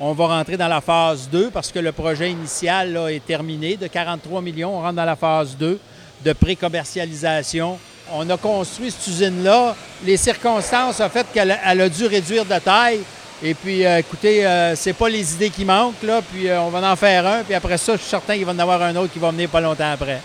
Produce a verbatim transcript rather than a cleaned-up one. On va rentrer dans la phase deux parce que le projet initial là, est terminé. De quarante-trois millions, on rentre dans la phase deux de pré-commercialisation. On a construit cette usine-là. Les circonstances ont fait qu'elle a dû réduire de taille. Et puis, euh, écoutez, euh, c'est pas les idées qui manquent, là. Puis, euh, on va en faire un. Puis après ça, je suis certain qu'il va en avoir un autre qui va venir pas longtemps après.